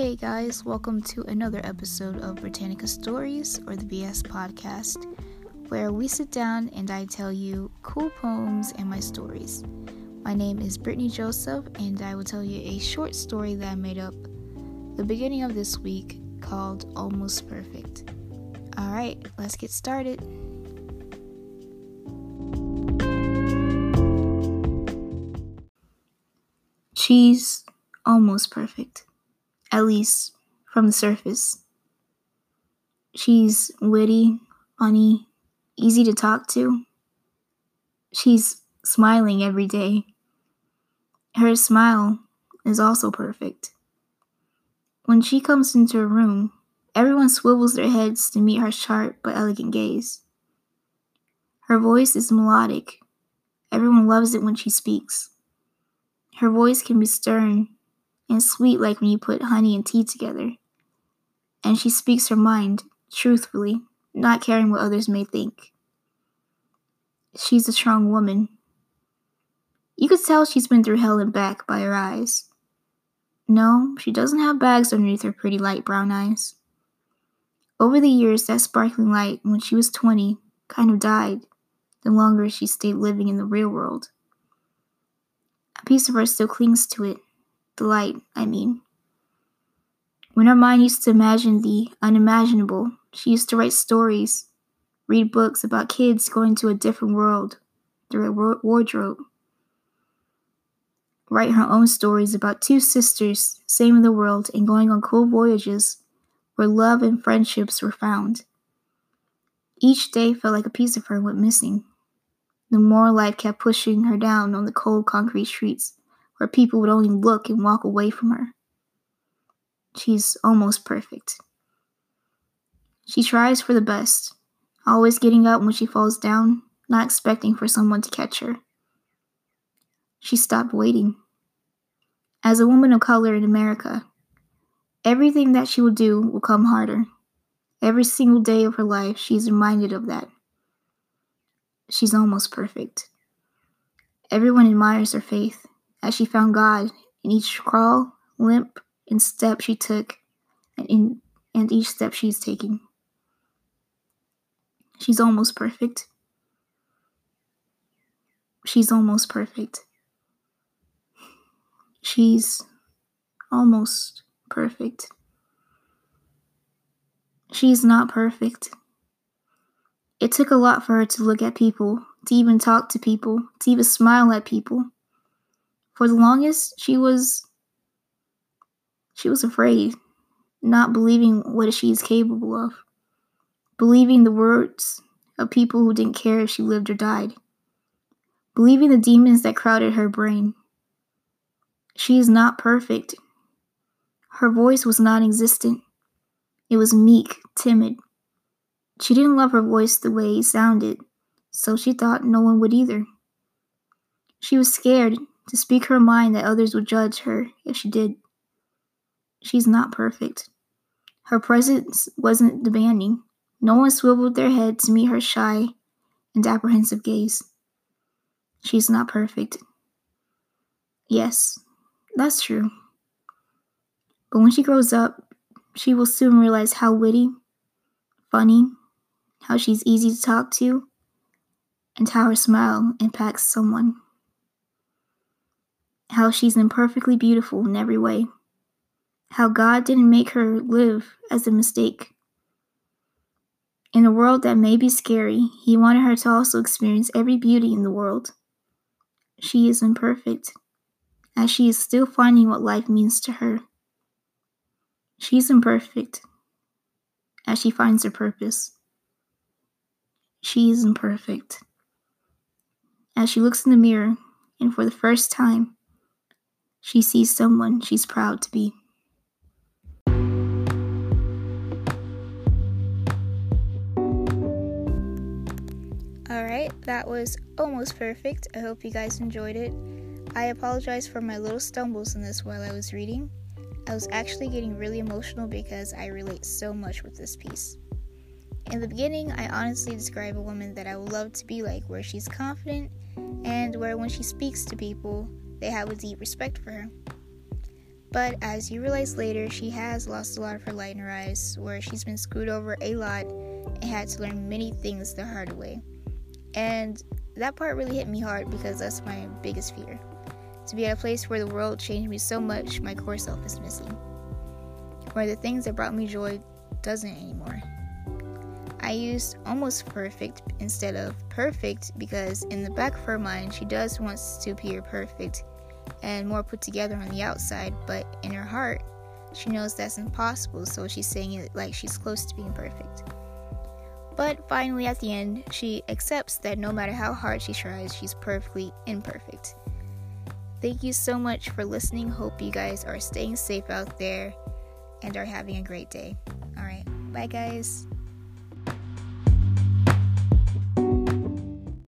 Hey guys, welcome to another episode of Britannica Stories, or the BS podcast, where we sit down and I tell you cool poems and my stories. My name is Brittany Joseph, and I will tell you a short story that I made up the beginning of this week called Almost Perfect. Alright, let's get started. She's almost perfect. At least, from the surface. She's witty, funny, easy to talk to. She's smiling every day. Her smile is also perfect. When she comes into a room, everyone swivels their heads to meet her sharp but elegant gaze. Her voice is melodic. Everyone loves it when she speaks. Her voice can be stern and sweet, like when you put honey and tea together. And she speaks her mind, truthfully, not caring what others may think. She's a strong woman. You could tell she's been through hell and back by her eyes. No, she doesn't have bags underneath her pretty light brown eyes. Over the years, that sparkling light, when she was 20, kind of died, the longer she stayed living in the real world. A piece of her still clings to it. The light, I mean. When her mind used to imagine the unimaginable, she used to write stories, read books about kids going to a different world through a wardrobe, write her own stories about two sisters saving the world and going on cool voyages where love and friendships were found. Each day felt like a piece of her went missing. The moral life kept pushing her down on the cold concrete streets, where people would only look and walk away from her. She's almost perfect. She tries for the best, always getting up when she falls down, not expecting for someone to catch her. She stopped waiting. As a woman of color in America, everything that she will do will come harder. Every single day of her life, she's reminded of that. She's almost perfect. Everyone admires her faith, as she found God in each crawl, limp, and step she took, and each step she's taking. She's almost perfect. She's almost perfect. She's almost perfect. She's not perfect. It took a lot for her to look at people, to even talk to people, to even smile at people. For the longest, she was afraid, not believing what she is capable of, believing the words of people who didn't care if she lived or died, believing the demons that crowded her brain. She is not perfect. Her voice was non-existent. It was meek, timid. She didn't love her voice the way it sounded, so she thought no one would either. She was scared to speak her mind that others would judge her if she did. She's not perfect. Her presence wasn't demanding. No one swiveled their head to meet her shy and apprehensive gaze. She's not perfect. Yes, that's true. But when she grows up, she will soon realize how witty, funny, how she's easy to talk to, and how her smile impacts someone. How she's imperfectly beautiful in every way. How God didn't make her live as a mistake. In a world that may be scary, He wanted her to also experience every beauty in the world. She is imperfect, as she is still finding what life means to her. She's imperfect, as she finds her purpose. She is imperfect, as she looks in the mirror, and for the first time, she sees someone she's proud to be. Alright, that was almost perfect. I hope you guys enjoyed it. I apologize for my little stumbles in this while I was reading. I was actually getting really emotional because I relate so much with this piece. In the beginning, I honestly describe a woman that I would love to be like, where she's confident and where when she speaks to people, they have a deep respect for her. But as you realize later, she has lost a lot of her light in her eyes, where she's been screwed over a lot and had to learn many things the hard way. And that part really hit me hard because that's my biggest fear. To be at a place where the world changed me so much, my core self is missing. Where the things that brought me joy doesn't anymore. I used almost perfect instead of perfect because in the back of her mind, she does want to appear perfect and more put together on the outside, but in her heart, she knows that's impossible, so she's saying it like she's close to being perfect. But finally, at the end, she accepts that no matter how hard she tries, she's perfectly imperfect. Thank you so much for listening. Hope you guys are staying safe out there and are having a great day. All right, bye guys.